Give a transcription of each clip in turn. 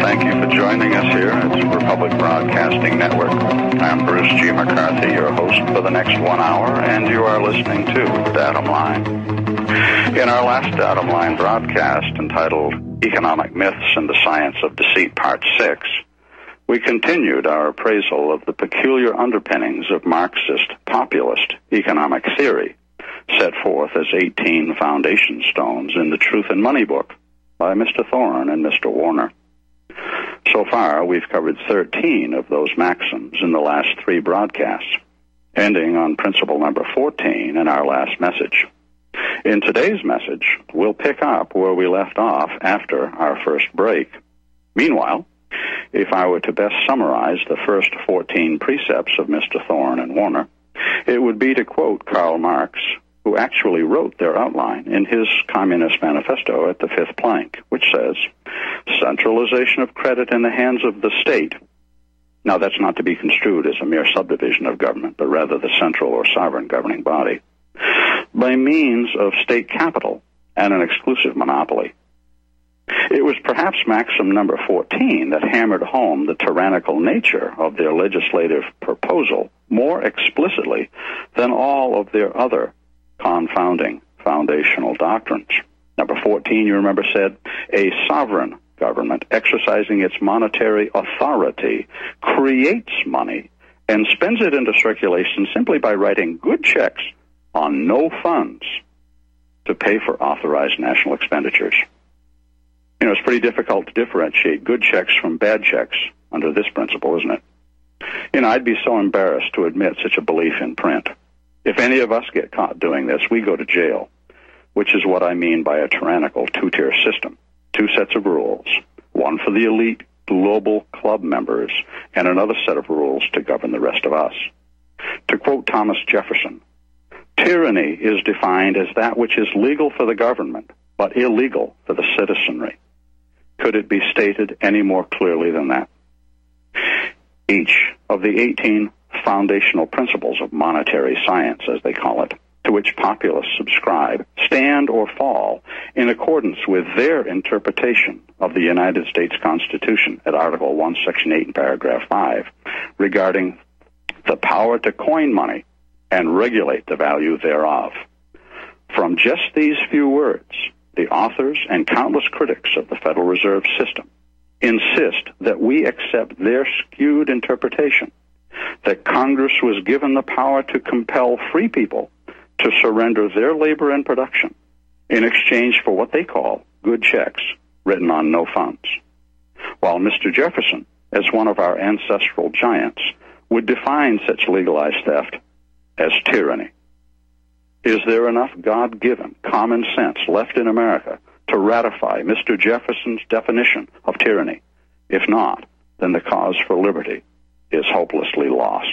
Thank you for joining us here at the Republic Broadcasting Network. I'm Bruce G. McCarthy, your host for the next 1 hour, and you are listening to Datum Line. In our last Datum Line broadcast, entitled Economic Myths and the Science of Deceit, Part 6, we continued our appraisal of the peculiar underpinnings of Marxist populist economic theory, set forth as 18 foundation stones in the Truth and Money book by Mr. Thorne and Mr. Warner. So far, we've covered 13 of those maxims in the last 3 broadcasts, ending on principle number 14 in our last message. In today's message, we'll pick up where we left off after our first break. Meanwhile, if I were to best summarize the first 14 precepts of Mr. Thorne and Warner, it would be to quote Karl Marx, who actually wrote their outline in his Communist Manifesto at the fifth plank, which says, centralization of credit in the hands of the state. Now, that's not to be construed as a mere subdivision of government, but rather the central or sovereign governing body, by means of state capital and an exclusive monopoly. It was perhaps maxim number 14 that hammered home the tyrannical nature of their legislative proposal more explicitly than all of their other confounding foundational doctrines. Number 14, you remember, said, a sovereign government exercising its monetary authority creates money and spends it into circulation simply by writing good checks on no funds to pay for authorized national expenditures. You know, it's pretty difficult to differentiate good checks from bad checks under this principle, isn't it? You know, I'd be so embarrassed to admit such a belief in print. If any of us get caught doing this, we go to jail, which is what I mean by a tyrannical two-tier system. 2 sets of rules, one for the elite global club members, and another set of rules to govern the rest of us. To quote Thomas Jefferson, tyranny is defined as that which is legal for the government, but illegal for the citizenry. Could it be stated any more clearly than that? Each of the 18 foundational principles of monetary science, as they call it, to which populists subscribe, stand or fall in accordance with their interpretation of the United States Constitution at Article 1, Section 8, and Paragraph 5, regarding the power to coin money and regulate the value thereof. From just these few words, the authors and countless critics of the Federal Reserve System insist that we accept their skewed interpretation that Congress was given the power to compel free people to surrender their labor and production in exchange for what they call good checks written on no funds. While Mr. Jefferson, as one of our ancestral giants, would define such legalized theft as tyranny. Is there enough God-given common sense left in America to ratify Mr. Jefferson's definition of tyranny? If not, then the cause for liberty is hopelessly lost.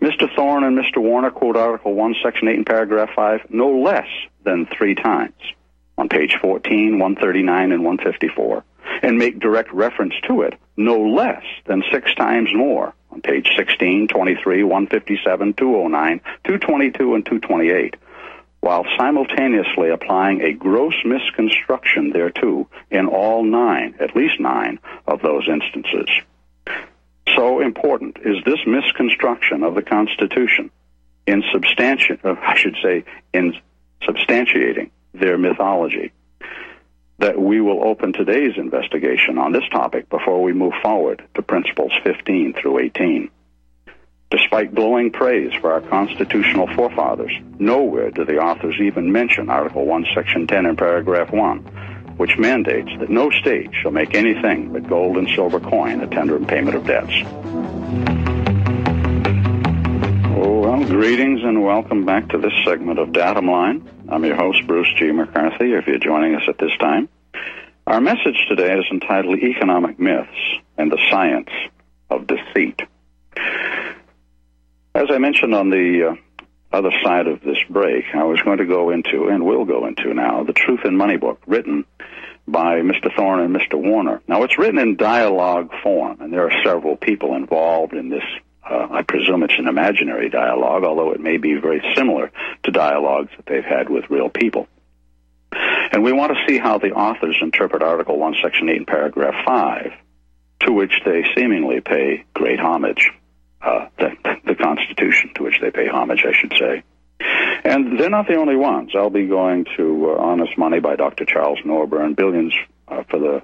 Mr. Thorne and Mr. Warner quote Article 1, Section 8, and Paragraph 5 no less than 3 times on page 14, 139, and 154, and make direct reference to it no less than 6 times more on page 16, 23, 157, 209, 222, and 228, while simultaneously applying a gross misconstruction thereto in all 9, at least 9, of those instances. So important is this misconstruction of the Constitution in substantiating their mythology, that we will open today's investigation on this topic before we move forward to principles 15 through 18. Despite glowing praise for our constitutional forefathers, nowhere do the authors even mention Article 1, Section 10, and Paragraph 1, which mandates that no state shall make anything but gold and silver coin a tender in payment of debts. Well, greetings and welcome back to this segment of Datum Line. I'm your host, Bruce G. McCarthy, if you're joining us at this time. Our message today is entitled Economic Myths and the Science of Deceit. As I mentioned on the other side of this break, I was going to go into, and will go into now, the Truth and Money book, written by Mr. Thorne and Mr. Warner. Now, it's written in dialogue form, and there are several people involved in this. I presume it's an imaginary dialogue, although it may be very similar to dialogues that they've had with real people. And we want to see how the authors interpret Article 1, Section 8, and Paragraph 5, to which they seemingly pay great homage, the Constitution, to which they pay homage, I should say. And they're not the only ones. I'll be going to Honest Money by Dr. Charles Norburn, Billions for the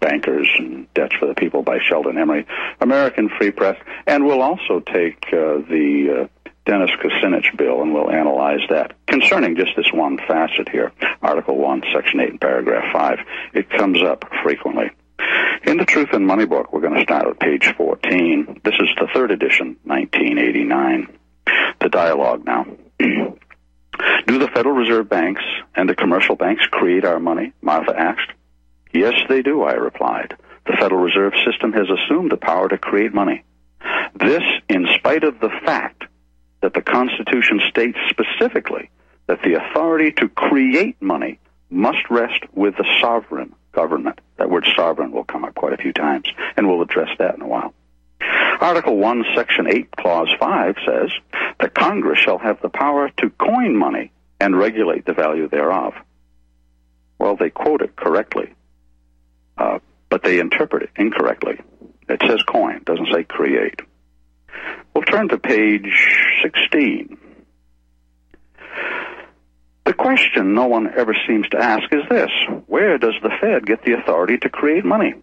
Bankers and Debt for the People by Sheldon Emery, American Free Press, and we'll also take the Dennis Kucinich bill, and we'll analyze that concerning just this one facet here, Article 1, Section 8, and Paragraph 5. It comes up frequently. In the Truth and Money book, we're going to start at page 14. This is the third edition, 1989. The dialogue now. Do the Federal Reserve banks and the commercial banks create our money? Martha asked. Yes, they do, I replied. The Federal Reserve System has assumed the power to create money. This in spite of the fact that the Constitution states specifically that the authority to create money must rest with the sovereign government. That word sovereign will come up quite a few times, and we'll address that in a while. Article 1, Section 8, Clause 5 says that Congress shall have the power to coin money and regulate the value thereof. Well, they quote it correctly, but they interpret it incorrectly. It says coin, it doesn't say create. We'll turn to page 16. The question no one ever seems to ask is this: where does the Fed get the authority to create money?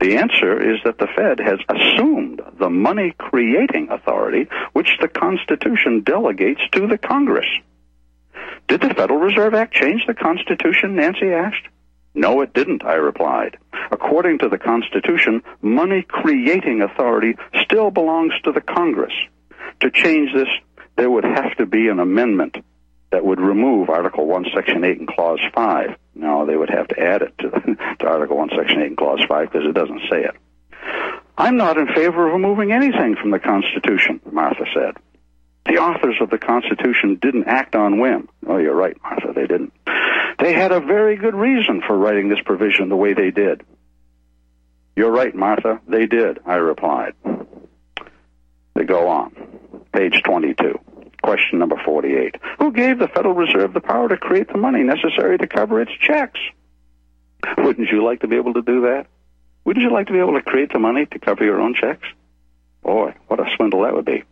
The answer is that the Fed has assumed the money-creating authority which the Constitution delegates to the Congress. Did the Federal Reserve Act change the Constitution, Nancy asked? No, it didn't, I replied. According to the Constitution, money-creating authority still belongs to the Congress. To change this, there would have to be an amendment that would remove Article 1, Section 8, and Clause 5. No, they would have to add it to Article 1, Section 8, and Clause 5, because it doesn't say it. I'm not in favor of removing anything from the Constitution, Martha said. The authors of the Constitution didn't act on whim. Oh, you're right, Martha, they didn't. They had a very good reason for writing this provision the way they did. You're right, Martha, they did, I replied. They go on. Page 22. Question number 48. Who gave the Federal Reserve the power to create the money necessary to cover its checks? Wouldn't you like to be able to do that? Wouldn't you like to be able to create the money to cover your own checks? Boy, what a swindle that would be.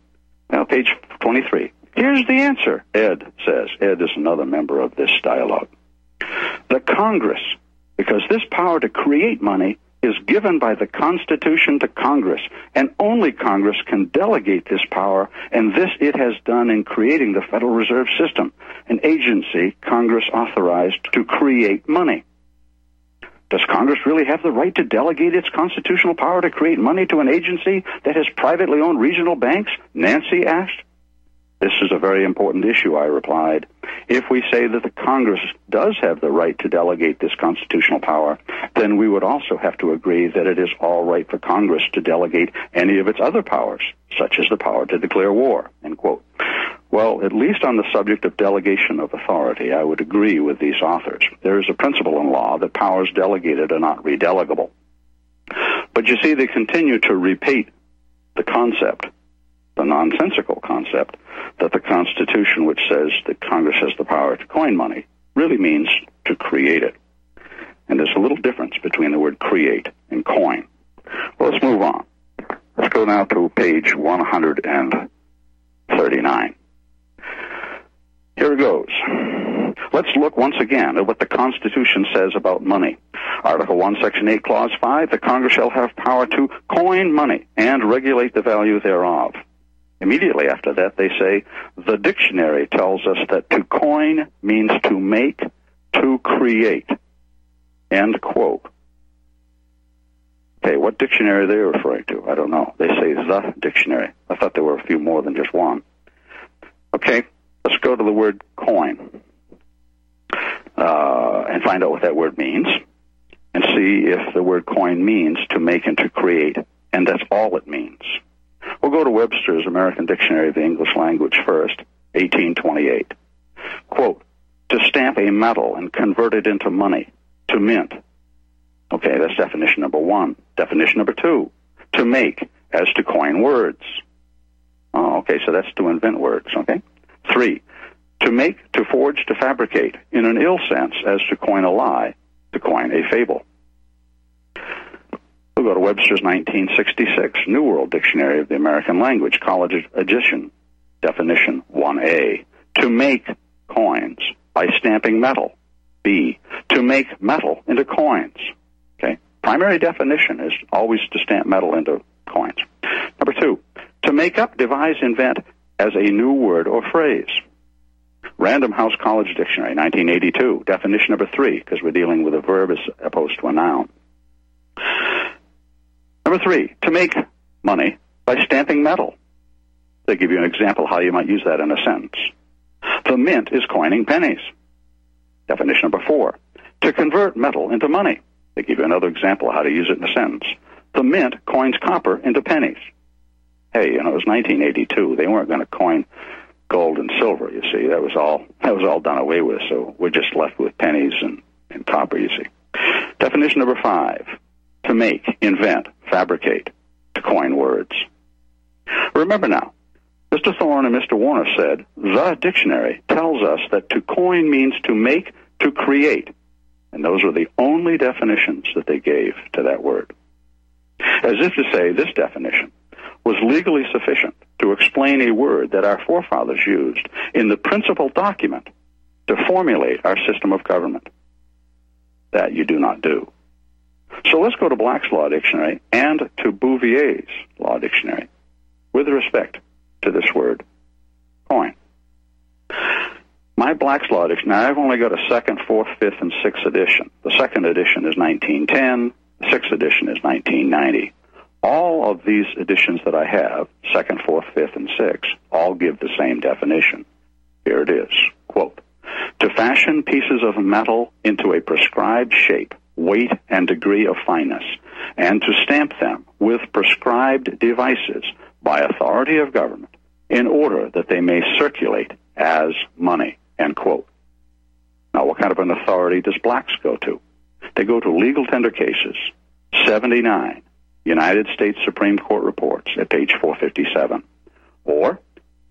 Now, page 23. Here's the answer, Ed says. Ed is another member of this dialogue. The Congress, because this power to create money is given by the Constitution to Congress, and only Congress can delegate this power, and this it has done in creating the Federal Reserve System, an agency Congress authorized to create money. Does Congress really have the right to delegate its constitutional power to create money to an agency that has privately owned regional banks? Nancy asked. This is a very important issue, I replied. If we say that the Congress does have the right to delegate this constitutional power, then we would also have to agree that it is all right for Congress to delegate any of its other powers, such as the power to declare war, end quote. Well, at least on the subject of delegation of authority, I would agree with these authors. There is a principle in law that powers delegated are not redelegable. But you see, they continue to repeat the concept, the nonsensical concept, that the Constitution, which says that Congress has the power to coin money, really means to create it. And there's a little difference between the word create and coin. Well, let's move on. Let's go now to page 139. Here it goes. Let's look once again at what the Constitution says about money. Article 1, Section 8, Clause 5, the Congress shall have power to coin money and regulate the value thereof. Immediately after that, they say, the dictionary tells us that to coin means to make, to create, end quote. Okay, what dictionary are they referring to? I don't know. They say the dictionary. I thought there were a few more than just one. Okay, let's go to the word coin and find out what that word means and see if the word coin means to make and to create, and that's all it means. We'll go to Webster's American Dictionary of the English Language first, 1828. Quote, to stamp a metal and convert it into money, to mint. Okay, that's definition number one. Definition number two, to make, as to coin words. Oh, okay, so that's to invent words, okay? Three, To make, to forge, to fabricate, in an ill sense, as to coin a lie, to coin a fable. We'll go to Webster's 1966 New World Dictionary of the American Language, College Edition, Definition 1A. To make coins by stamping metal. B. To make metal into coins. Okay. Primary definition is always to stamp metal into coins. Number two, to make up, devise, invent as a new word or phrase. Random House College Dictionary, 1982, definition number 3, because we're dealing with a verb as opposed to a noun. Number 3, to make money by stamping metal. They give you an example how you might use that in a sentence. The mint is coining pennies. Definition number 4, to convert metal into money. They give you another example of how to use it in a sentence. The mint coins copper into pennies. Hey, you know, it was 1982. They weren't going to coin gold and silver, you see. That was all done away with, so we're just left with pennies and copper, you see. Definition number 5, to make, invent, fabricate, to coin words. Remember now, Mr. Thorne and Mr. Warner said, the dictionary tells us that to coin means to make, to create. And those were the only definitions that they gave to that word. As if to say, this definition was legally sufficient to explain a word that our forefathers used in the principal document to formulate our system of government. That you do not do. So let's go to Black's Law Dictionary and to Bouvier's Law Dictionary with respect to this word, coin. My Black's Law Dictionary, I've only got a 2nd, 4th, 5th, and 6th edition. The 2nd edition is 1910, the 6th edition is 1990. All of these editions that I have, 2nd, 4th, 5th, and 6th, all give the same definition. Here it is, quote, to fashion pieces of metal into a prescribed shape, weight, and degree of fineness, and to stamp them with prescribed devices by authority of government in order that they may circulate as money, end quote. Now, what kind of an authority does Blacks go to? They go to legal tender cases, 79, United States Supreme Court reports at page 457, or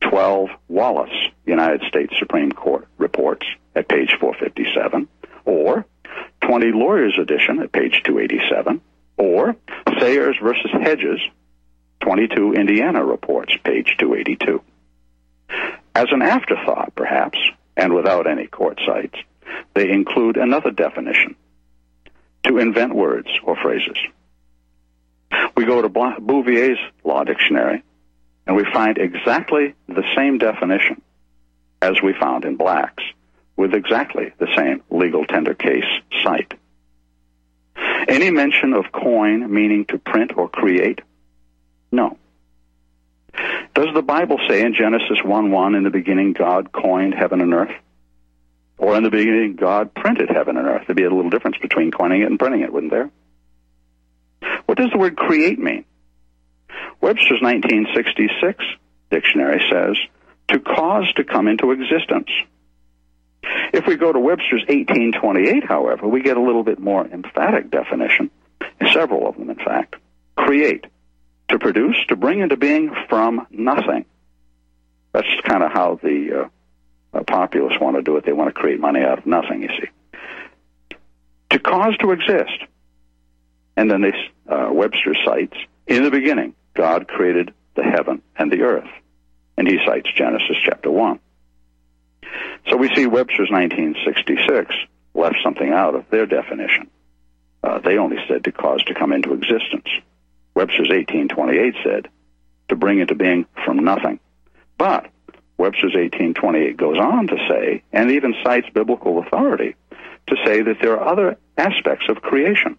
12 Wallace, United States Supreme Court reports at page 457, or 20 Lawyers Edition at page 287, or Sayers versus Hedges, 22 Indiana reports, page 282. As an afterthought, perhaps, and without any court cites, they include another definition, to invent words or phrases. We go to Bouvier's Law Dictionary, and we find exactly the same definition as we found in Black's, with exactly the same legal tender case site. Any mention of coin meaning to print or create? No. Does the Bible say in Genesis 1:1, in the beginning God coined heaven and earth? Or in the beginning God printed heaven and earth? There'd be a little difference between coining it and printing it, wouldn't there? What does the word create mean? Webster's 1966 dictionary says, to cause to come into existence. If we go to Webster's 1828, however, we get a little bit more emphatic definition, several of them, in fact. Create, to produce, to bring into being from nothing. That's kind of how the populists want to do it. They want to create money out of nothing, you see. To cause to exist. And then Webster cites, in the beginning, God created the heaven and the earth. And he cites Genesis chapter 1. So we see Webster's 1966 left something out of their definition. They only said to cause to come into existence. Webster's 1828 said to bring into being from nothing. But Webster's 1828 goes on to say, and even cites biblical authority, to say that there are other aspects of creation.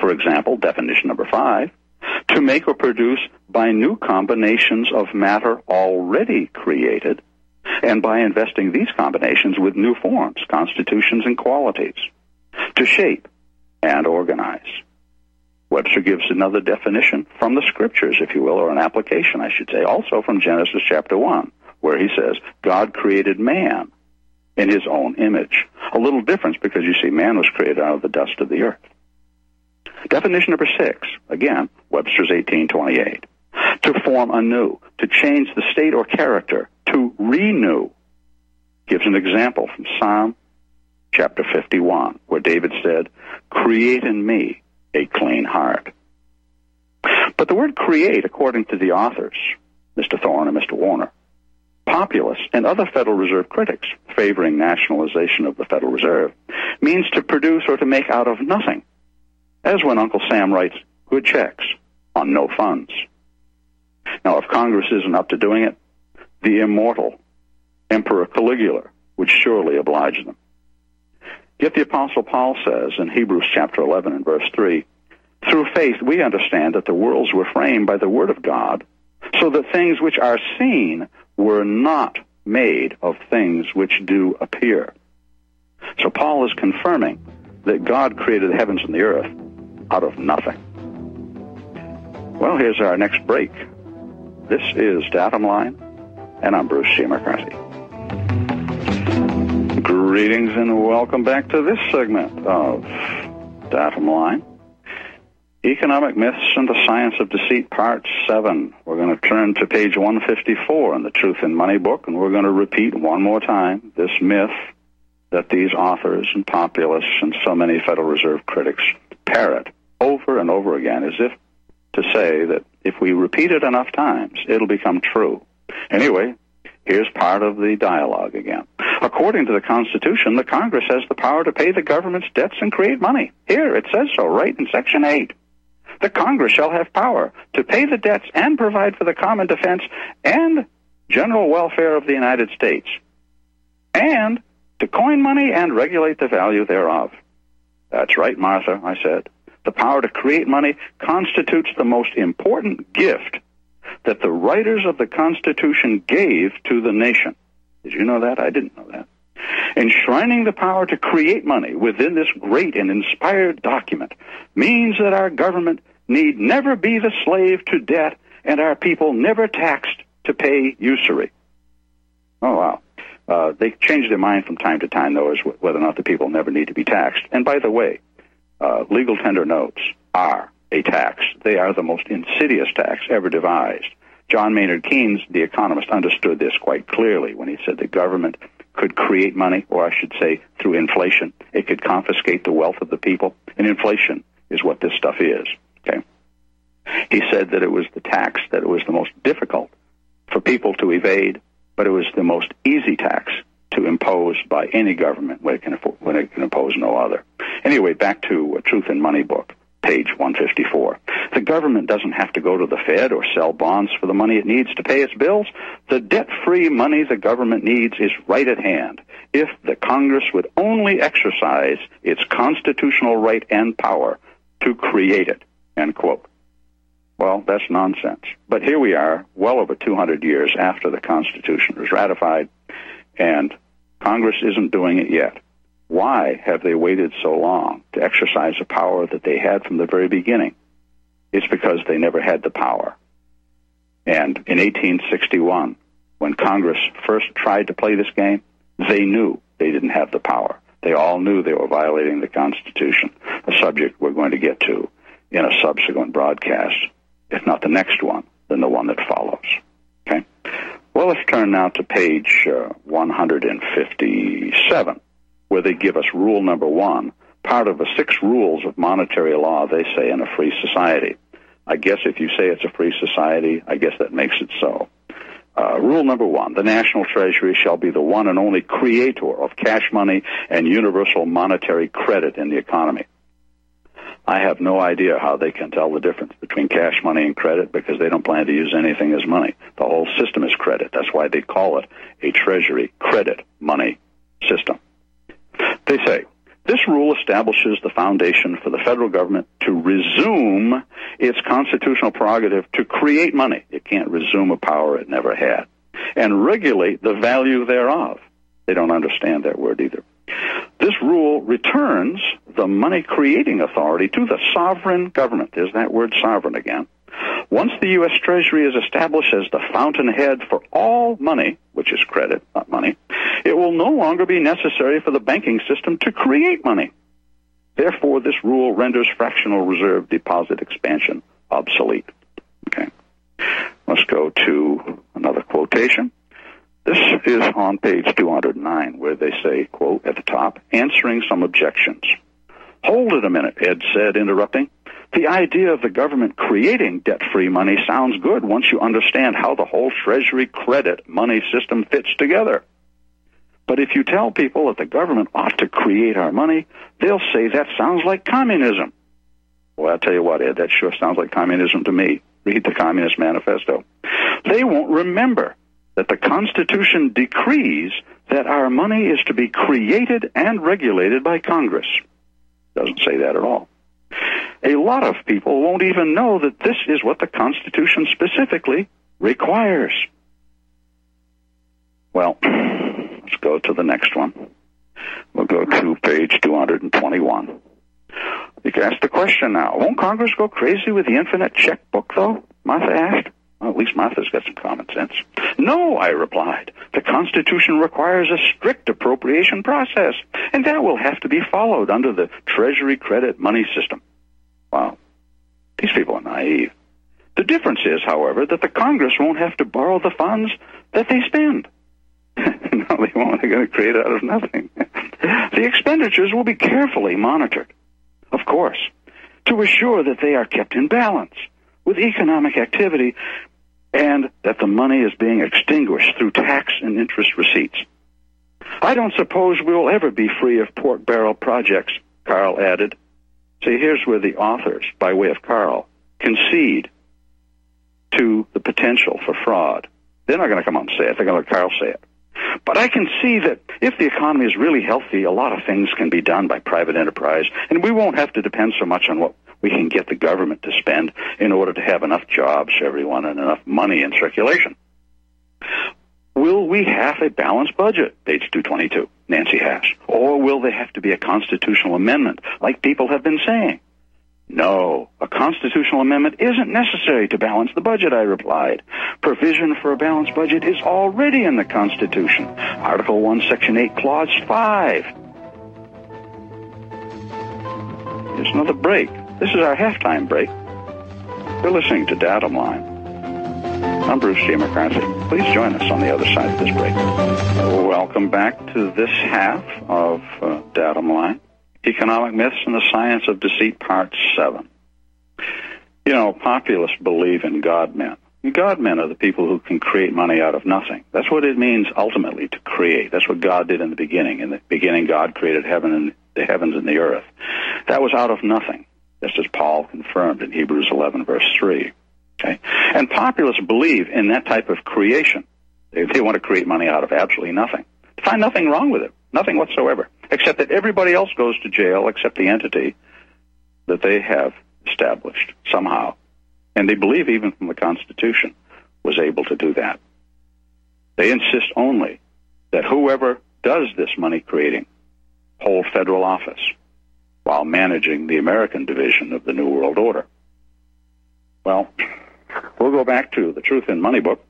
For example, definition number 5, to make or produce by new combinations of matter already created, and by investing these combinations with new forms, constitutions, and qualities, to shape and organize. Webster gives another definition from the Scriptures, if you will, or an application, I should say, also from Genesis chapter 1, where he says, God created man in his own image. A little difference because, you see, man was created out of the dust of the earth. Definition number 6, again, Webster's 1828, to form anew, to change the state or character, to renew. gives an example from Psalm chapter 51, where David said, "Create in me a clean heart." But the word create, according to the authors, Mr. Thorne and Mr. Warner, populists and other Federal Reserve critics favoring nationalization of the Federal Reserve, means to produce or to make out of nothing, as when Uncle Sam writes good checks on no funds. Now, if Congress isn't up to doing it, the immortal Emperor Caligula would surely oblige them. Yet the Apostle Paul says in Hebrews chapter 11 and verse 3, "Through faith we understand that the worlds were framed by the word of God, so that things which are seen were not made of things which do appear." So Paul is confirming that God created the heavens and the earth out of nothing. Well, here's our next break. This is Datum Line, and I'm Bruce G. McCarthy. Greetings and welcome back to this segment of Datum Line. Economic Myths and the Science of Deceit, Part 7. We're going to turn to page 154 in the Truth and Money book, and we're going to repeat one more time this myth that these authors and populists and so many Federal Reserve critics parrot over and over again, as if to say that if we repeat it enough times, it'll become true. Anyway, here's part of the dialogue again. According to the Constitution, the Congress has the power to pay the government's debts and create money. Here, it says so, right in Section 8. The Congress shall have power to pay the debts and provide for the common defense and general welfare of the United States, and to coin money and regulate the value thereof. That's right, Martha, I said. The power to create money constitutes the most important gift that the writers of the Constitution gave to the nation. Did you know that? I didn't know that. Enshrining the power to create money within this great and inspired document means that our government need never be the slave to debt and our people never taxed to pay usury. Oh, wow. They change their mind from time to time, though, as whether or not the people never need to be taxed. And by the way, legal tender notes are a tax. They are the most insidious tax ever devised. John Maynard Keynes, the economist, understood this quite clearly when he said the government could create money, or I should say through inflation, it could confiscate the wealth of the people. And inflation is what this stuff is. Okay? He said that it was the tax, that it was the most difficult for people to evade, but it was the most easy tax to impose by any government when it can impose no other. Anyway, back to Truth and Money book, page 154. The government doesn't have to go to the Fed or sell bonds for the money it needs to pay its bills. The debt-free money the government needs is right at hand if the Congress would only exercise its constitutional right and power to create it, end quote. Well, that's nonsense. But here we are, well over 200 years after the Constitution was ratified, and Congress isn't doing it yet. Why have they waited so long to exercise a power that they had from the very beginning? It's because they never had the power. And in 1861, when Congress first tried to play this game, they knew they didn't have the power. They all knew they were violating the Constitution, a subject we're going to get to in a subsequent broadcast, if not the next one, then the one that follows. Okay? Well, let's turn now to page 157, where they give us rule number one, part of the 6 rules of monetary law, they say, in a free society. I guess if you say it's a free society, I guess that makes it so. Rule number one, the national treasury shall be the one and only creator of cash money and universal monetary credit in the economy. I have no idea how they can tell the difference between cash money and credit, because they don't plan to use anything as money. The whole system is credit. That's why they call it a treasury credit money system. They say, this rule establishes the foundation for the federal government to resume its constitutional prerogative to create money. It can't resume a power it never had. And regulate the value thereof. They don't understand that word either. This rule returns the money-creating authority to the sovereign government. There's that word sovereign again. Once the U.S. Treasury is established as the fountainhead for all money, which is credit, not money, it will no longer be necessary for the banking system to create money. Therefore, this rule renders fractional reserve deposit expansion obsolete. Okay. Let's go to another quotation. This is on page 209, where they say, quote, at the top, answering some objections. Hold it a minute, Ed said, interrupting. The idea of the government creating debt-free money sounds good once you understand how the whole treasury credit money system fits together. But if you tell people that the government ought to create our money, they'll say that sounds like communism. Well, I'll tell you what, Ed, that sure sounds like communism to me. Read the Communist Manifesto. They won't remember that the Constitution decrees that our money is to be created and regulated by Congress. Doesn't say that at all. A lot of people won't even know that this is what the Constitution specifically requires. Well, let's go to the next one. We'll go to page 221. You can ask the question now, won't Congress go crazy with the infinite checkbook, though? Martha asked. Well, at least Martha's got some common sense. No, I replied. The Constitution requires a strict appropriation process, and that will have to be followed under the Treasury credit money system. Wow. These people are naive. The difference is, however, that the Congress won't have to borrow the funds that they spend. No, they won't. They're going to create out of nothing. The expenditures will be carefully monitored, of course, to assure that they are kept in balance with economic activity and that the money is being extinguished through tax and interest receipts. I don't suppose we'll ever be free of pork barrel projects, Karl added. See, here's where the authors, by way of Karl, concede to the potential for fraud. They're not going to come out and say it. They're going to let Karl say it. But I can see that if the economy is really healthy, a lot of things can be done by private enterprise, and we won't have to depend so much on what we can get the government to spend in order to have enough jobs for everyone and enough money in circulation. Will we have a balanced budget, page 222, Nancy has, or will there have to be a constitutional amendment, like people have been saying? No, a constitutional amendment isn't necessary to balance the budget, I replied. Provision for a balanced budget is already in the Constitution. Article 1, Section 8, Clause 5. Here's another break. This is our halftime break. You're listening to Datum Line. I'm Bruce G. McCarthy. Please join us on the other side of this break. Welcome back to this half of Datum Line. Economic Myths and the Science of Deceit, Part 7. You know, populists believe in God-men. God-men are the people who can create money out of nothing. That's what it means ultimately to create. That's what God did in the beginning. In the beginning, God created the heavens and the earth. That was out of nothing, just as Paul confirmed in Hebrews 11, verse 3. Okay? And populists believe in that type of creation. They want to create money out of absolutely nothing. They find nothing wrong with it. Nothing whatsoever, except that everybody else goes to jail except the entity that they have established somehow. And they believe even from the Constitution was able to do that. They insist only that whoever does this money creating hold federal office while managing the American division of the New World Order. Well, we'll go back to the Truth and Money book,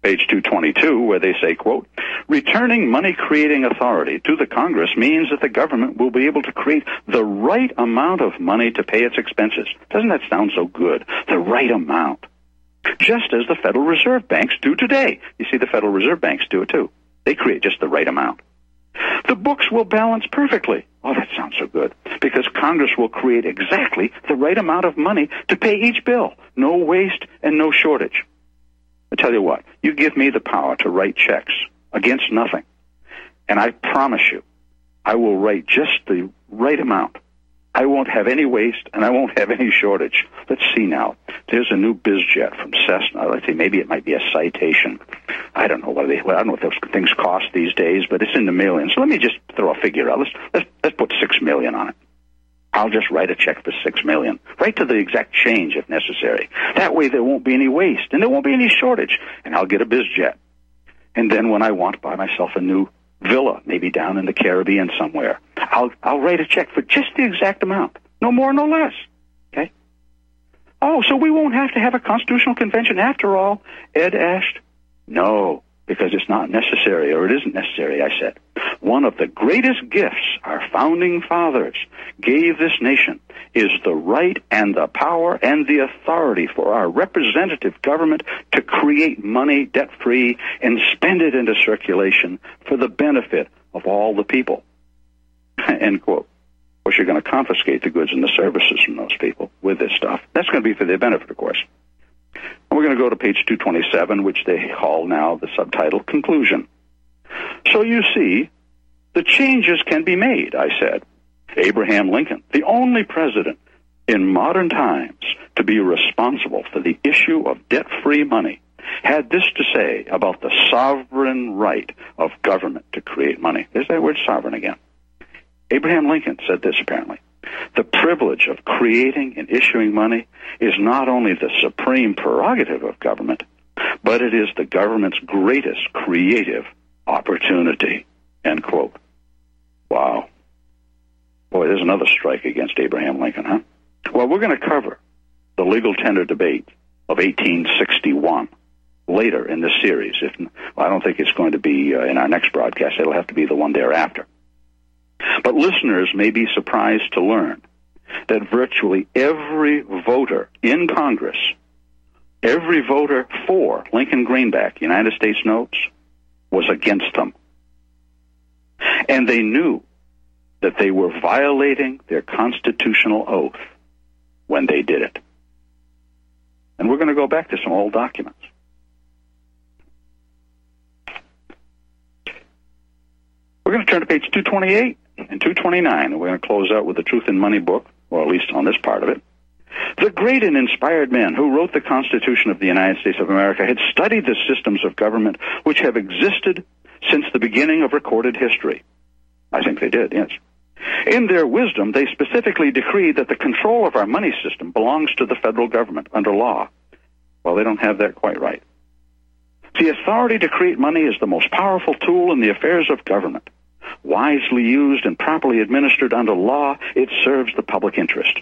page 222, where they say, quote, returning money-creating authority to the Congress means that the government will be able to create the right amount of money to pay its expenses. Doesn't that sound so good? The right amount. Just as the Federal Reserve banks do today. You see, the Federal Reserve banks do it, too. They create just the right amount. The books will balance perfectly. Oh, that sounds so good. Because Congress will create exactly the right amount of money to pay each bill. No waste and no shortage. I tell you what, you give me the power to write checks against nothing, and I promise you, I will write just the right amount. I won't have any waste, and I won't have any shortage. Let's see now. There's a new bizjet from Cessna. Let's see, maybe it might be a Citation. I don't know what those things cost these days, but it's in the millions. So let me just throw a figure out. Let's put $6 million on it. I'll just write a check for $6 million, right to the exact change if necessary. That way there won't be any waste, and there won't be any shortage, and I'll get a bizjet. And then when I want to buy myself a new villa, maybe down in the Caribbean somewhere, I'll write a check for just the exact amount, no more, no less. Okay? Oh, so we won't have to have a constitutional convention after all, Ed asked. No, because it's not necessary, or it isn't necessary, I said. One of the greatest gifts our founding fathers gave this nation is the right and the power and the authority for our representative government to create money debt-free and spend it into circulation for the benefit of all the people. End quote. Of course, you're going to confiscate the goods and the services from those people with this stuff. That's going to be for their benefit, of course. And we're going to go to page 227, which they call now the subtitle Conclusion. So you see, the changes can be made, I said. Abraham Lincoln, the only president in modern times to be responsible for the issue of debt-free money, had this to say about the sovereign right of government to create money. There's that word sovereign again. Abraham Lincoln said this, apparently. The privilege of creating and issuing money is not only the supreme prerogative of government, but it is the government's greatest creative opportunity. End quote. Wow. Boy, there's another strike against Abraham Lincoln, huh? Well, we're going to cover the legal tender debate of 1861 later in this series. I don't think it's going to be in our next broadcast. It'll have to be the one thereafter. But listeners may be surprised to learn that virtually every voter in Congress, every voter for Lincoln Greenback, United States Notes, was against them. And they knew that they were violating their constitutional oath when they did it. And we're going to go back to some old documents. We're going to turn to page 228. And 229, and we're going to close out with the Truth and Money book, or at least on this part of it. The great and inspired men who wrote the Constitution of the United States of America had studied the systems of government which have existed since the beginning of recorded history. I think they did, yes. In their wisdom, they specifically decreed that the control of our money system belongs to the federal government under law. Well, they don't have that quite right. The authority to create money is the most powerful tool in the affairs of government. Wisely used and properly administered under law, it serves the public interest.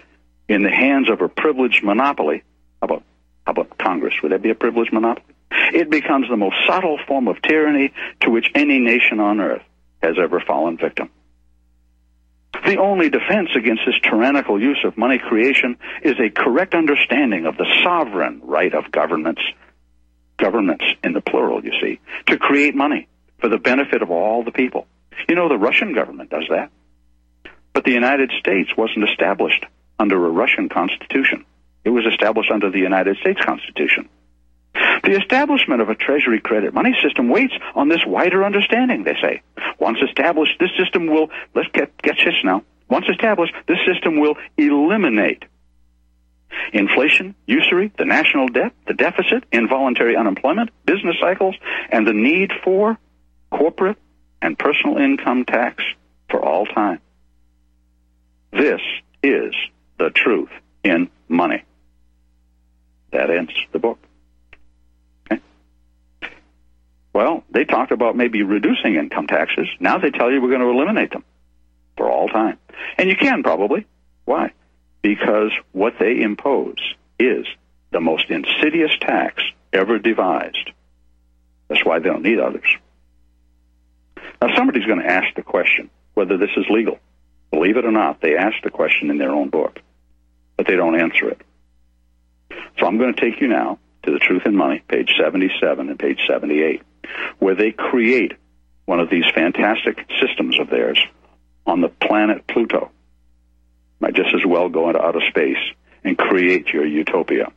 In the hands of a privileged monopoly, how about Congress? Would that be a privileged monopoly? It becomes the most subtle form of tyranny to which any nation on earth has ever fallen victim. The only defense against this tyrannical use of money creation is a correct understanding of the sovereign right of governments in the plural, you see, to create money for the benefit of all the people. You know, the Russian government does that. But the United States wasn't established under a Russian constitution. It was established under the United States Constitution. The establishment of a treasury credit money system waits on this wider understanding, they say. Once established, this system will, let's get this now. Once established, this system will eliminate inflation, usury, the national debt, the deficit, involuntary unemployment, business cycles, and the need for corporate and personal income tax for all time. This is the truth in money. That ends the book. Okay. Well, they talked about maybe reducing income taxes. Now they tell you we're going to eliminate them for all time. And you can probably. Why? Because what they impose is the most insidious tax ever devised. That's why they don't need others. Now, somebody's going to ask the question whether this is legal. Believe it or not, they ask the question in their own book, but they don't answer it. So I'm going to take you now to the Truth and Money, page 77 and page 78, where they create one of these fantastic systems of theirs on the planet Pluto. Might just as well go into outer space and create your utopia.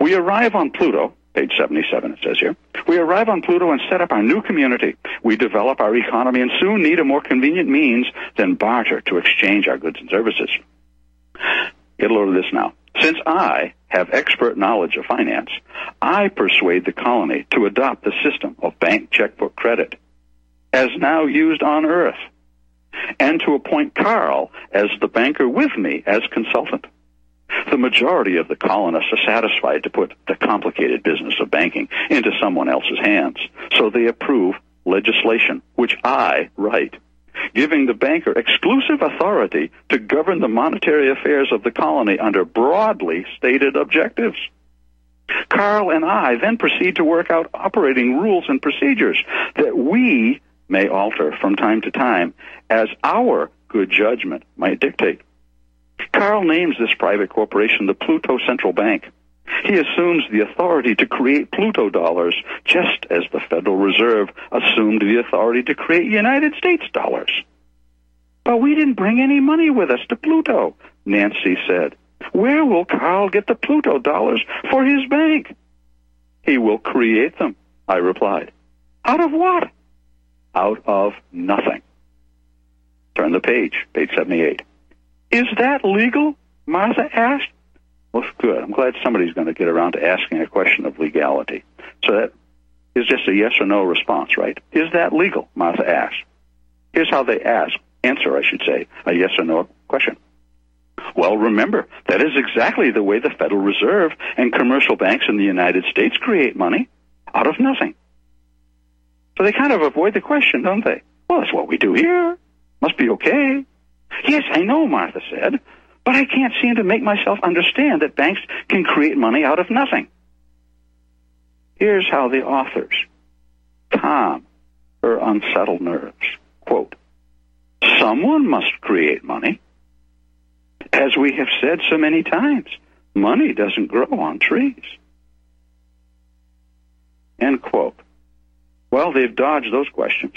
We arrive on Pluto. Page 77, it says here. We arrive on Pluto and set up our new community. We develop our economy and soon need a more convenient means than barter to exchange our goods and services. Get a load of this now. Since I have expert knowledge of finance, I persuade the colony to adopt the system of bank checkbook credit as now used on Earth and to appoint Karl as the banker with me as consultant. The majority of the colonists are satisfied to put the complicated business of banking into someone else's hands, so they approve legislation, which I write, giving the banker exclusive authority to govern the monetary affairs of the colony under broadly stated objectives. Karl and I then proceed to work out operating rules and procedures that we may alter from time to time as our good judgment might dictate. Karl names this private corporation the Pluto Central Bank. He assumes the authority to create Pluto dollars, just as the Federal Reserve assumed the authority to create United States dollars. But we didn't bring any money with us to Pluto, Nancy said. Where will Karl get the Pluto dollars for his bank? He will create them, I replied. Out of what? Out of nothing. Turn the page, page 78. Is that legal? Martha asked. Well, good. I'm glad somebody's going to get around to asking a question of legality. So that is just a yes or no response, right? Is that legal? Martha asked. Here's how they answer, a yes or no question. Well, remember, that is exactly the way the Federal Reserve and commercial banks in the United States create money, out of nothing. So they kind of avoid the question, don't they? Well, that's what we do here. Must be okay. Yes, I know, Martha said, but I can't seem to make myself understand that banks can create money out of nothing. Here's how the authors calm her unsettled nerves. Quote, someone must create money. As we have said so many times, money doesn't grow on trees. End quote. Well, they've dodged those questions.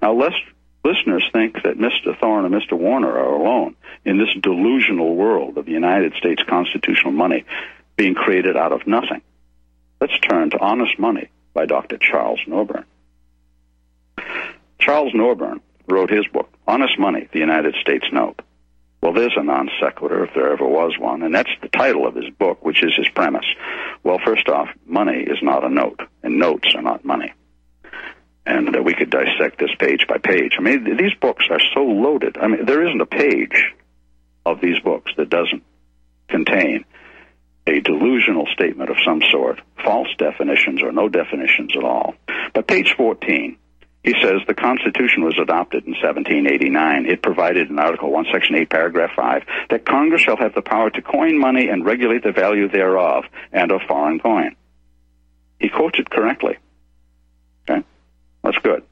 Now, lest listeners think that Mr. Thorne and Mr. Warner are alone in this delusional world of the United States constitutional money being created out of nothing, let's turn to Honest Money by Dr. Charles Norburn. Charles Norburn wrote his book, Honest Money, the United States Note. Well, there's a non sequitur if there ever was one, and that's the title of his book, which is his premise. Well, first off, money is not a note, and notes are not money. And we could dissect this page by page. I mean, these books are so loaded. I mean, there isn't a page of these books that doesn't contain a delusional statement of some sort, false definitions or no definitions at all. But page 14. He says the Constitution was adopted in 1789. It provided in Article 1, Section 8, Paragraph 5, that Congress shall have the power to coin money and regulate the value thereof and of foreign coin. He quotes it correctly. Okay? That's good.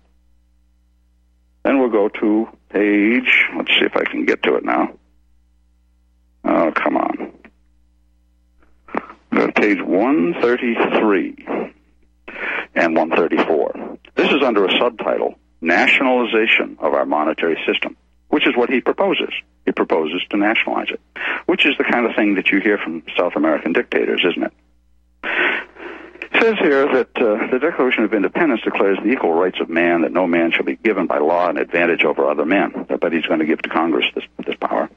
Then we'll go to page, let's see if I can get to it now. Oh, come on. Page 133 and 134. This is under a subtitle, Nationalization of Our Monetary System, which is what he proposes. He proposes to nationalize it, which is the kind of thing that you hear from South American dictators, isn't it? It says here that the Declaration of Independence declares the equal rights of man, that no man shall be given by law an advantage over other men. I bet he's going to give to Congress this power.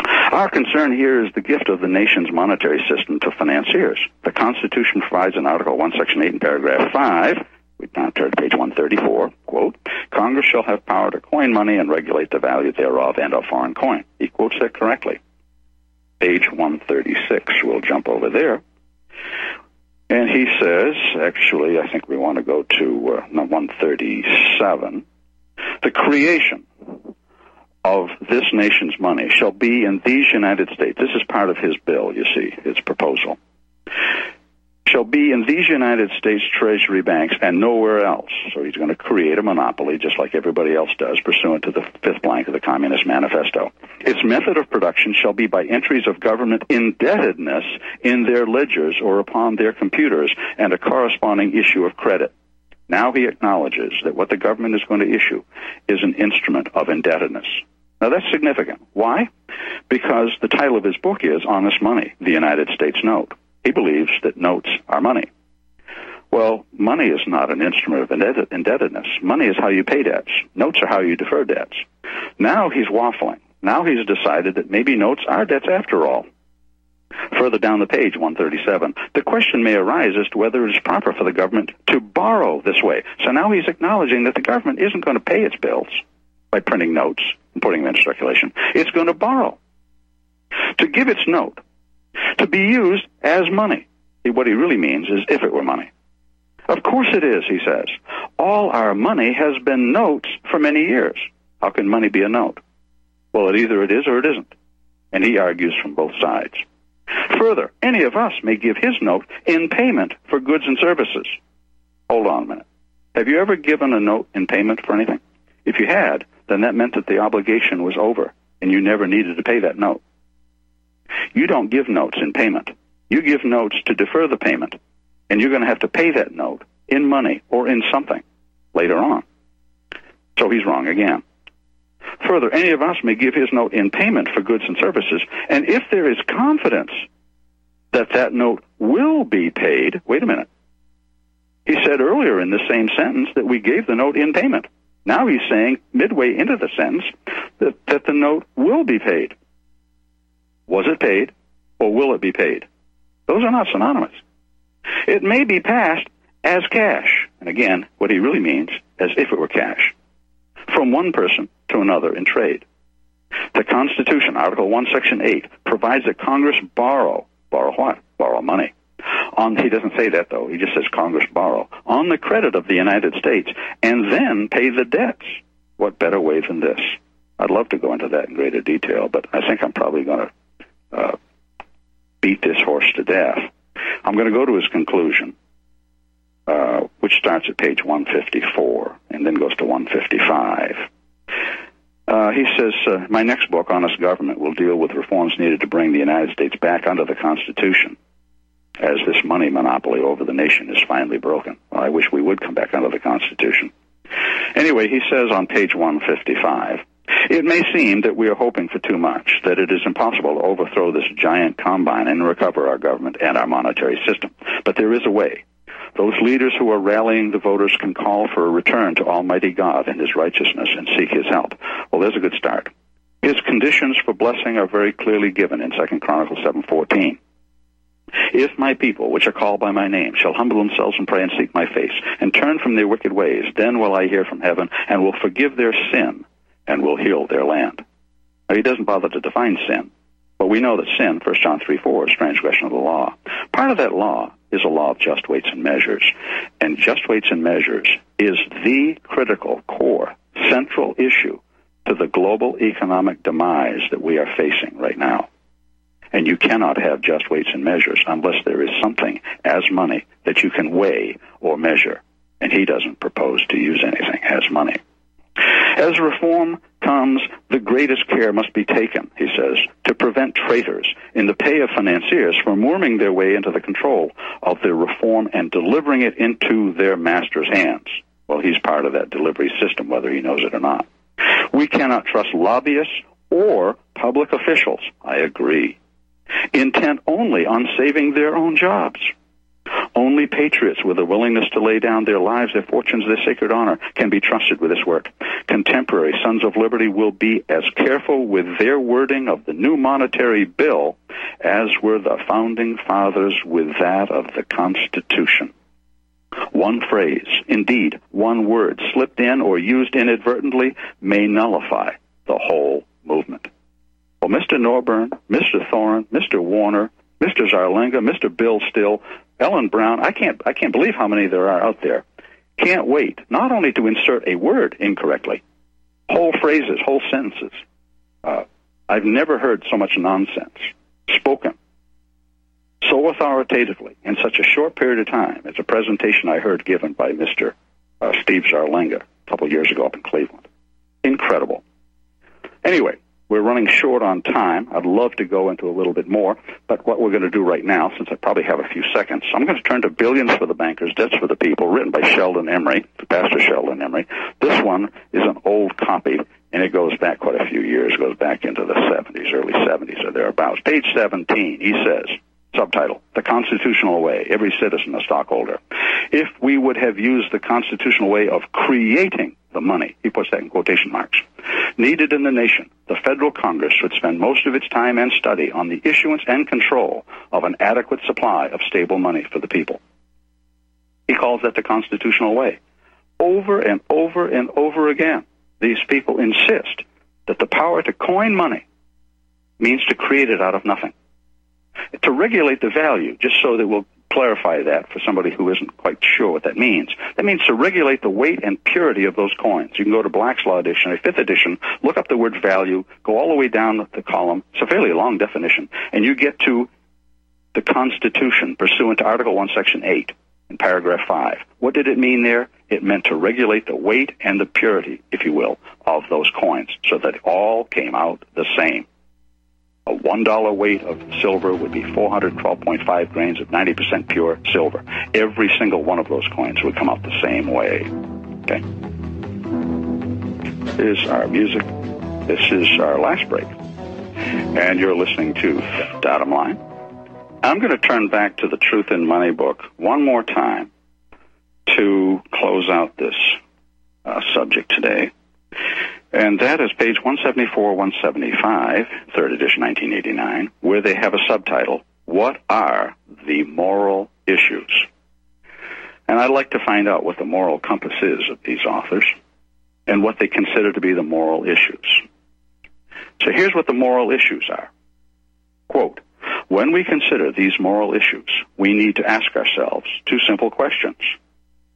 Our concern here is the gift of the nation's monetary system to financiers. The Constitution provides in Article 1, Section 8, and Paragraph 5, we now turn to page 134, quote, Congress shall have power to coin money and regulate the value thereof and of foreign coin. He quotes that correctly. Page 136, we'll jump over there. And he says, actually, I think we want to go to 137, the creation of this nation's money shall be in these United States. This is part of his bill, you see, his proposal. Shall be in these United States Treasury banks and nowhere else. So he's going to create a monopoly just like everybody else does, pursuant to the fifth blank of the Communist Manifesto. Its method of production shall be by entries of government indebtedness in their ledgers or upon their computers and a corresponding issue of credit. Now he acknowledges that what the government is going to issue is an instrument of indebtedness. Now that's significant. Why? Because the title of his book is Honest Money, the United States Note. He believes that notes are money. Well, money is not an instrument of indebtedness. Money is how you pay debts. Notes are how you defer debts. Now he's waffling. Now he's decided that maybe notes are debts after all. Further down the page, 137, the question may arise as to whether it is proper for the government to borrow this way. So now he's acknowledging that the government isn't going to pay its bills by printing notes and putting them into circulation. It's going to borrow. To give its note, to be used as money. What he really means is if it were money. Of course it is, he says. All our money has been notes for many years. How can money be a note? Well, it either it is or it isn't. And he argues from both sides. Further, any of us may give his note in payment for goods and services. Hold on a minute. Have you ever given a note in payment for anything? If you had, then that meant that the obligation was over, and you never needed to pay that note. You don't give notes in payment. You give notes to defer the payment, and you're going to have to pay that note in money or in something later on. So he's wrong again. Further, any of us may give his note in payment for goods and services, and if there is confidence that that note will be paid, wait a minute. He said earlier in the same sentence that we gave the note in payment. Now he's saying, midway into the sentence, that the note will be paid. Was it paid, or will it be paid? Those are not synonymous. It may be passed as cash, and again, what he really means, as if it were cash, from one person to another in trade. The Constitution, Article 1, Section 8, provides that Congress borrow what? Borrow money. He doesn't say that, though. He just says Congress borrow on the credit of the United States and then pay the debts. What better way than this? I'd love to go into that in greater detail, but I think I'm probably going to beat this horse to death. I'm going to go to his conclusion, which starts at page 154 and then goes to 155. He says, my next book, Honest Government, will deal with reforms needed to bring the United States back under the Constitution as this money monopoly over the nation is finally broken. Well, I wish we would come back under the Constitution. Anyway, he says on page 155, it may seem that we are hoping for too much, that it is impossible to overthrow this giant combine and recover our government and our monetary system. But there is a way. Those leaders who are rallying the voters can call for a return to Almighty God and His righteousness and seek His help. Well, there's a good start. His conditions for blessing are very clearly given in 2 Chronicles 7:14. If my people, which are called by my name, shall humble themselves and pray and seek my face, and turn from their wicked ways, then will I hear from heaven, and will forgive their sin, and will heal their land. Now, he doesn't bother to define sin, but we know that sin, 1 John 3:4, is transgression of the law. Part of that law is a law of just weights and measures, and just weights and measures is the critical core, central issue to the global economic demise that we are facing right now. And you cannot have just weights and measures unless there is something as money that you can weigh or measure. And he doesn't propose to use anything as money. As reform comes, the greatest care must be taken, he says, to prevent traitors in the pay of financiers from worming their way into the control of their reform and delivering it into their master's hands. Well, he's part of that delivery system, whether he knows it or not. We cannot trust lobbyists or public officials, I agree, intent only on saving their own jobs. Only patriots with a willingness to lay down their lives, their fortunes, their sacred honor can be trusted with this work. Contemporary Sons of Liberty will be as careful with their wording of the new monetary bill as were the Founding Fathers with that of the Constitution. One phrase, indeed, one word slipped in or used inadvertently may nullify the whole movement. Well, Mr. Norburn, Mr. Thorne, Mr. Warner, Mr. Zarlinga, Mr. Bill Still, Ellen Brown, I can't believe how many there are out there, can't wait not only to insert a word incorrectly, whole phrases, whole sentences. I've never heard so much nonsense spoken so authoritatively in such a short period of time. It's a presentation I heard given by Mr. Steve Zarlinga a couple years ago up in Cleveland. Incredible. Anyway, we're running short on time. I'd love to go into a little bit more, but what we're going to do right now, since I probably have a few seconds, I'm going to turn to Billions for the Bankers, Debts for the People, written by Sheldon Emery, Pastor Sheldon Emery. This one is an old copy, and it goes back quite a few years. It goes back into the 70s, early 70s or thereabouts. Page 17, he says, subtitle, The Constitutional Way, Every Citizen a Stockholder. If we would have used the constitutional way of creating the money, he puts that in quotation marks, needed in the nation, the federal Congress would spend most of its time and study on the issuance and control of an adequate supply of stable money for the people. He calls that the constitutional way. Over and over and over again, these people insist that the power to coin money means to create it out of nothing. To regulate the value, just so that we'll clarify that for somebody who isn't quite sure what that means. That means to regulate the weight and purity of those coins. You can go to Black's Law Dictionary, 5th edition, look up the word value, go all the way down the column. It's a fairly long definition. And you get to the Constitution pursuant to Article 1, Section 8 in paragraph 5. What did it mean there? It meant to regulate the weight and the purity, if you will, of those coins so that all came out the same. A $1 weight of silver would be 412.5 grains of 90% pure silver. Every single one of those coins would come out the same way. Okay? Here's our music. This is our last break. And you're listening to Datum Line. I'm going to turn back to the Truth and Money book one more time to close out this subject today. And that is page 174, 175, 3rd edition, 1989, where they have a subtitle, What Are the Moral Issues? And I'd like to find out what the moral compass is of these authors and what they consider to be the moral issues. So here's what the moral issues are. Quote, when we consider these moral issues, we need to ask ourselves two simple questions.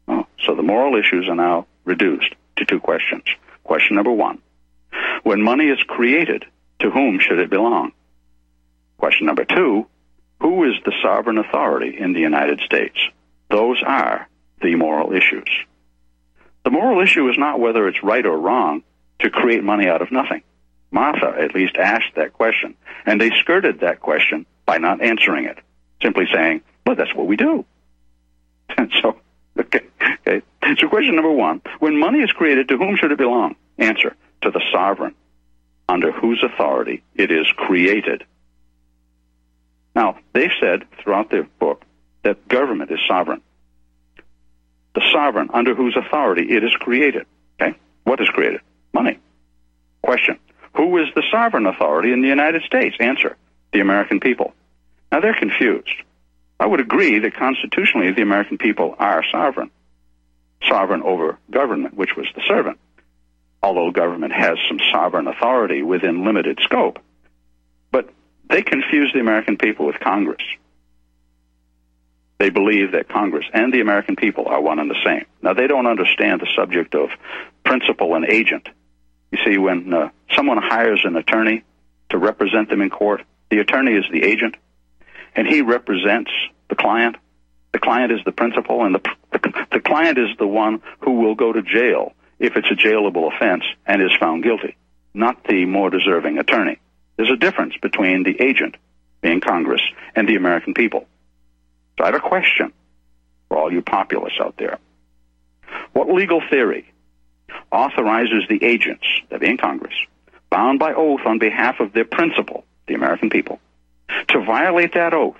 Oh, so the moral issues are now reduced to two questions. Question number one, when money is created, to whom should it belong? Question number two, who is the sovereign authority in the United States? Those are the moral issues. The moral issue is not whether it's right or wrong to create money out of nothing. Martha at least asked that question, and they skirted that question by not answering it, simply saying, well, that's what we do. And so, okay. So question number one, when money is created, to whom should it belong? Answer, to the sovereign, under whose authority it is created. Now, they've said throughout their book that government is sovereign. The sovereign, under whose authority it is created. Okay? What is created? Money. Question, who is the sovereign authority in the United States? Answer, the American people. Now, they're confused. I would agree that constitutionally the American people are sovereign. Sovereign over government, which was the servant, although government has some sovereign authority within limited scope. But they confuse the American people with Congress. They believe that Congress and the American people are one and the same. Now, they don't understand the subject of principal and agent. You see, when someone hires an attorney to represent them in court, the attorney is the agent, and he represents the client. The client is the principal, and the client is the one who will go to jail if it's a jailable offense and is found guilty, not the more deserving attorney. There's a difference between the agent, being Congress, and the American people. So I have a question for all you populists out there. What legal theory authorizes the agents, that being Congress, bound by oath on behalf of their principal, the American people, to violate that oath,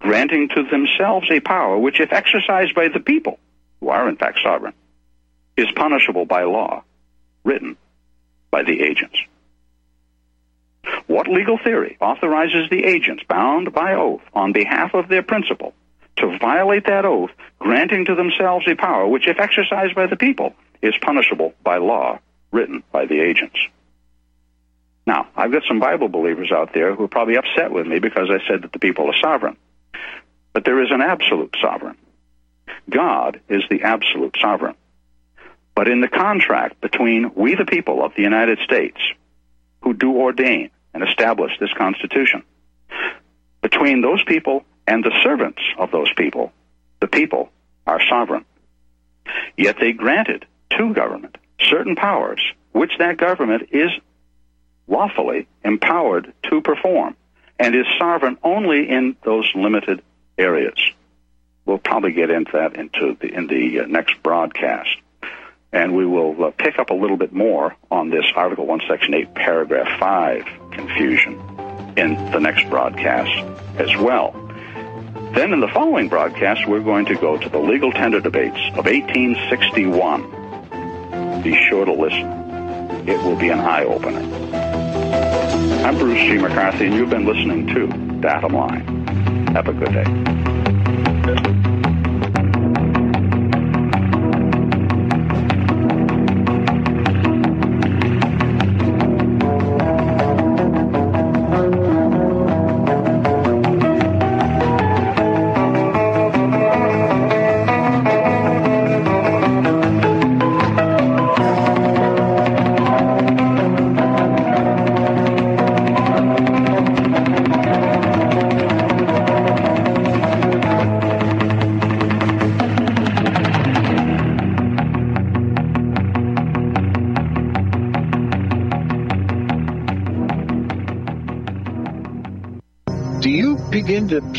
granting to themselves a power which, if exercised by the people, who are in fact sovereign, is punishable by law written by the agents? What legal theory authorizes the agents bound by oath on behalf of their principal to violate that oath, granting to themselves a power which, if exercised by the people, is punishable by law written by the agents? Now, I've got some Bible believers out there who are probably upset with me because I said that the people are sovereign. But there is an absolute sovereign. God is the absolute sovereign. But in the contract between we, the people of the United States, who do ordain and establish this Constitution, between those people and the servants of those people, the people are sovereign. Yet they granted to government certain powers which that government is lawfully empowered to perform and is sovereign only in those limited areas. We'll probably get into that in the next broadcast. And we will pick up a little bit more on this Article 1, Section 8, Paragraph 5 confusion in the next broadcast as well. Then in the following broadcast, we're going to go to the legal tender debates of 1861. Be sure to listen. It will be an eye-opener. I'm Bruce G. McCarthy, and you've been listening to Datum Line. Have a good day. started to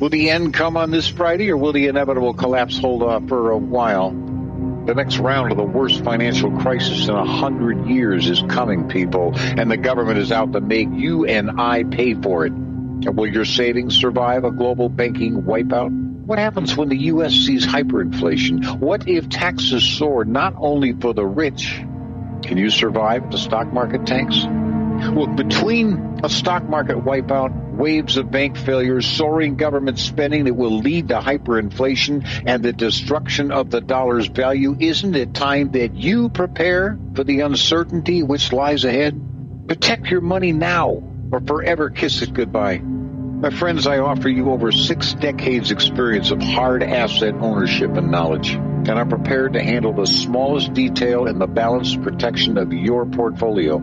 Will the end come on this Friday, or will the inevitable collapse hold off for a while? The next round of the worst financial crisis in 100 years is coming, people, and the government is out to make you and I pay for it. And will your savings survive a global banking wipeout? What happens when the U.S. sees hyperinflation? What if taxes soar not only for the rich? Can you survive the stock market tanks? Well, between a stock market wipeout, waves of bank failures, soaring government spending that will lead to hyperinflation, and the destruction of the dollar's value, isn't it time that you prepare for the uncertainty which lies ahead? Protect your money now or forever kiss it goodbye. My friends, I offer you over 6 decades' experience of hard asset ownership and knowledge, and I'm prepared to handle the smallest detail in the balanced protection of your portfolio.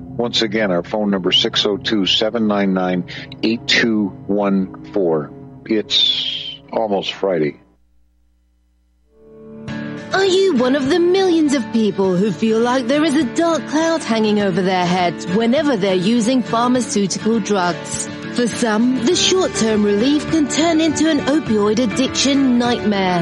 Once again, our phone number, 602-799-8214. It's almost Friday. Are you one of the millions of people who feel like there is a dark cloud hanging over their heads whenever they're using pharmaceutical drugs? For some, the short-term relief can turn into an opioid addiction nightmare.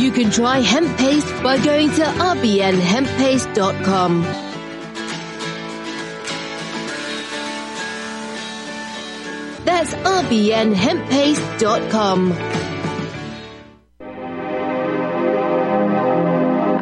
You can try hemp paste by going to rbnhemppaste.com. That's rbnhemppaste.com.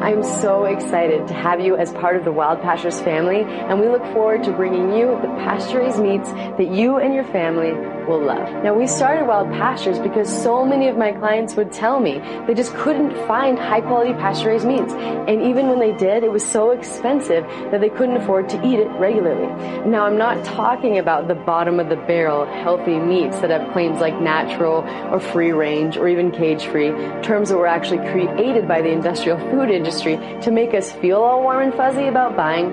I'm so excited to have you as part of the Wild Pastures family, and we look forward to bringing you the pasture-raised meats that you and your family will love. Now, we started Wild Pastures because so many of my clients would tell me they just couldn't find high-quality pasture-raised meats, and even when they did, it was so expensive that they couldn't afford to eat it regularly. Now, I'm not talking about the bottom-of-the-barrel healthy meats that have claims like natural or free-range or even cage-free, terms that were actually created by the industrial food industry to make us feel all warm and fuzzy about buying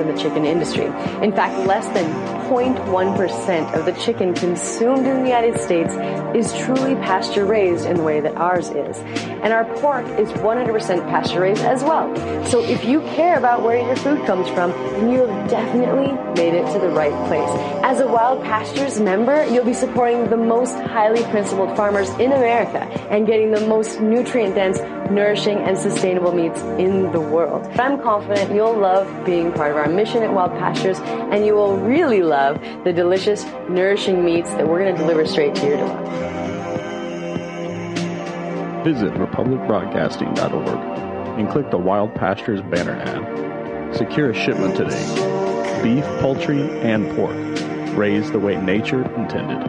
in the chicken industry. In fact, less than 0.1% of the chicken consumed in the United States is truly pasture-raised in the way that ours is. And our pork is 100% pasture-raised as well. So if you care about where your food comes from, then you have definitely made it to the right place. As a Wild Pastures member, you'll be supporting the most highly principled farmers in America and getting the most nutrient-dense, nourishing, and sustainable meats in the world. I'm confident you'll love being part of our mission at Wild Pastures, and you will really love the delicious, nourishing meats that we're going to deliver straight to your door. Visit RepublicBroadcasting.org and click the Wild Pastures banner ad. Secure a shipment today. Beef, poultry, and pork, raised the way nature intended.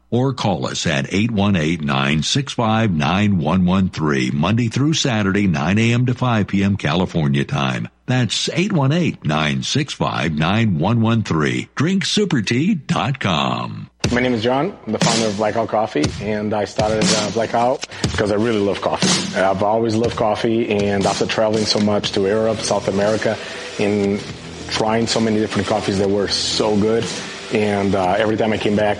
Or call us at 818-965-9113, Monday through Saturday, 9 a.m. to 5 p.m. California time. That's 818-965-9113, drinksupertea.com. My name is John. I'm the founder of Blackout Coffee, and I started Blackout because I really love coffee. I've always loved coffee, and after traveling so much to Europe, South America, and trying so many different coffees that were so good, and every time I came back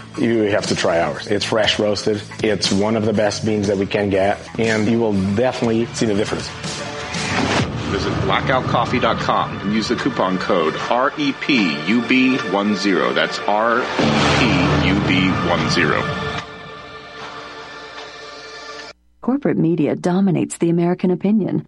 you have to try ours. It's fresh roasted. It's one of the best beans that we can get, and you will definitely see the difference. Visit blackoutcoffee.com and use the coupon code REPUB10. That's REPUB10. Corporate media dominates the American opinion.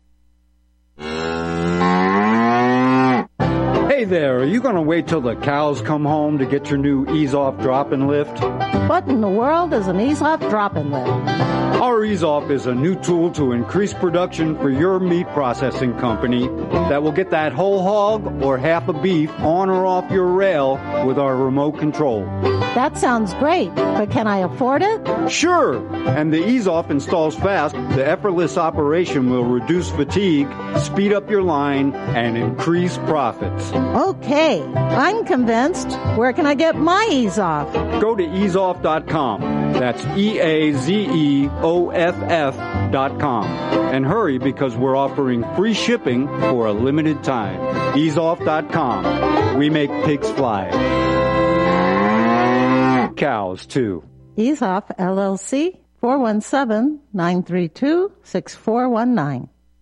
Hey there, are you going to wait till the cows come home to get your new ease-off drop-and lift? What in the world is an ease-off drop-and lift? Our ease-off is a new tool to increase production for your meat processing company that will get that whole hog or half a beef on or off your rail with our remote control. That sounds great, but can I afford it? Sure, and the ease-off installs fast. The effortless operation will reduce fatigue, speed up your line, and increase profits. Okay, I'm convinced. Where can I get my ease-off? Go to easeoff.com. That's EAZEOFF.com. And hurry, because we're offering free shipping for a limited time. Easeoff.com. We make pigs fly. Cows, too. EaseOff, LLC, 417-932-6419.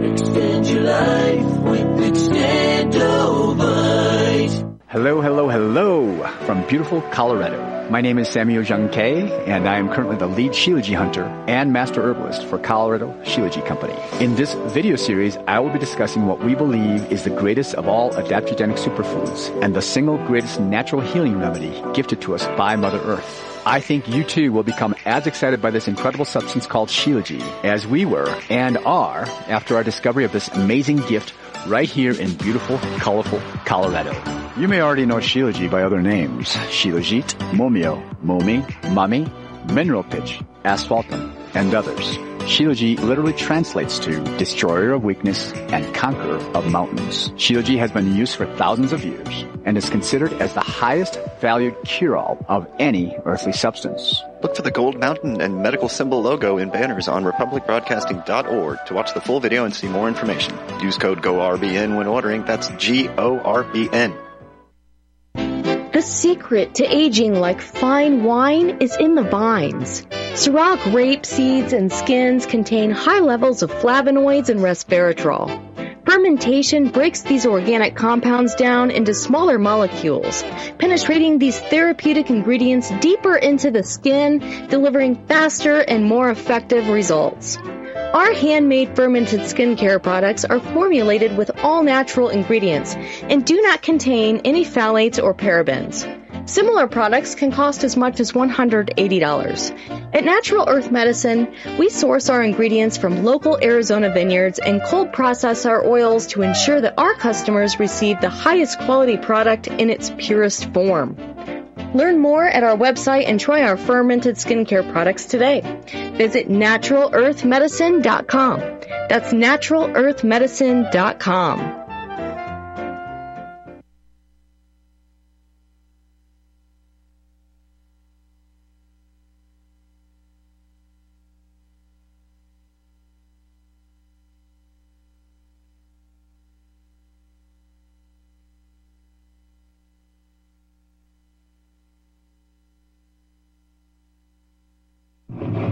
Extend your life with ExtendoVite. Hello from beautiful Colorado. My name is Samuel Jung Kay, and I am currently the lead Shilajit hunter and master herbalist for Colorado Shilajit Company. In this video series, I will be discussing what we believe is the greatest of all adaptogenic superfoods and the single greatest natural healing remedy gifted to us by Mother Earth. I think you too will become as excited by this incredible substance called Shilajit as we were and are after our discovery of this amazing gift right here in beautiful, colorful Colorado. You may already know Shilajit by other names. Shilajit, Momio, Momi, Mami, Mineral Pitch, Asphaltum, and others. Shilajit literally translates to destroyer of weakness and conqueror of mountains. Shilajit has been used for thousands of years and is considered as the highest valued cure-all of any earthly substance. Look for the gold mountain and medical symbol logo in banners on RepublicBroadcasting.org to watch the full video and see more information. Use code GORBN when ordering. That's GORBN. The secret to aging like fine wine is in the vines. Syrah grape seeds and skins contain high levels of flavonoids and resveratrol. Fermentation breaks these organic compounds down into smaller molecules, penetrating these therapeutic ingredients deeper into the skin, delivering faster and more effective results. Our handmade fermented skincare products are formulated with all natural ingredients and do not contain any phthalates or parabens. Similar products can cost as much as $180. At Natural Earth Medicine, we source our ingredients from local Arizona vineyards and cold process our oils to ensure that our customers receive the highest quality product in its purest form. Learn more at our website and try our fermented skincare products today. Visit naturalearthmedicine.com. That's naturalearthmedicine.com.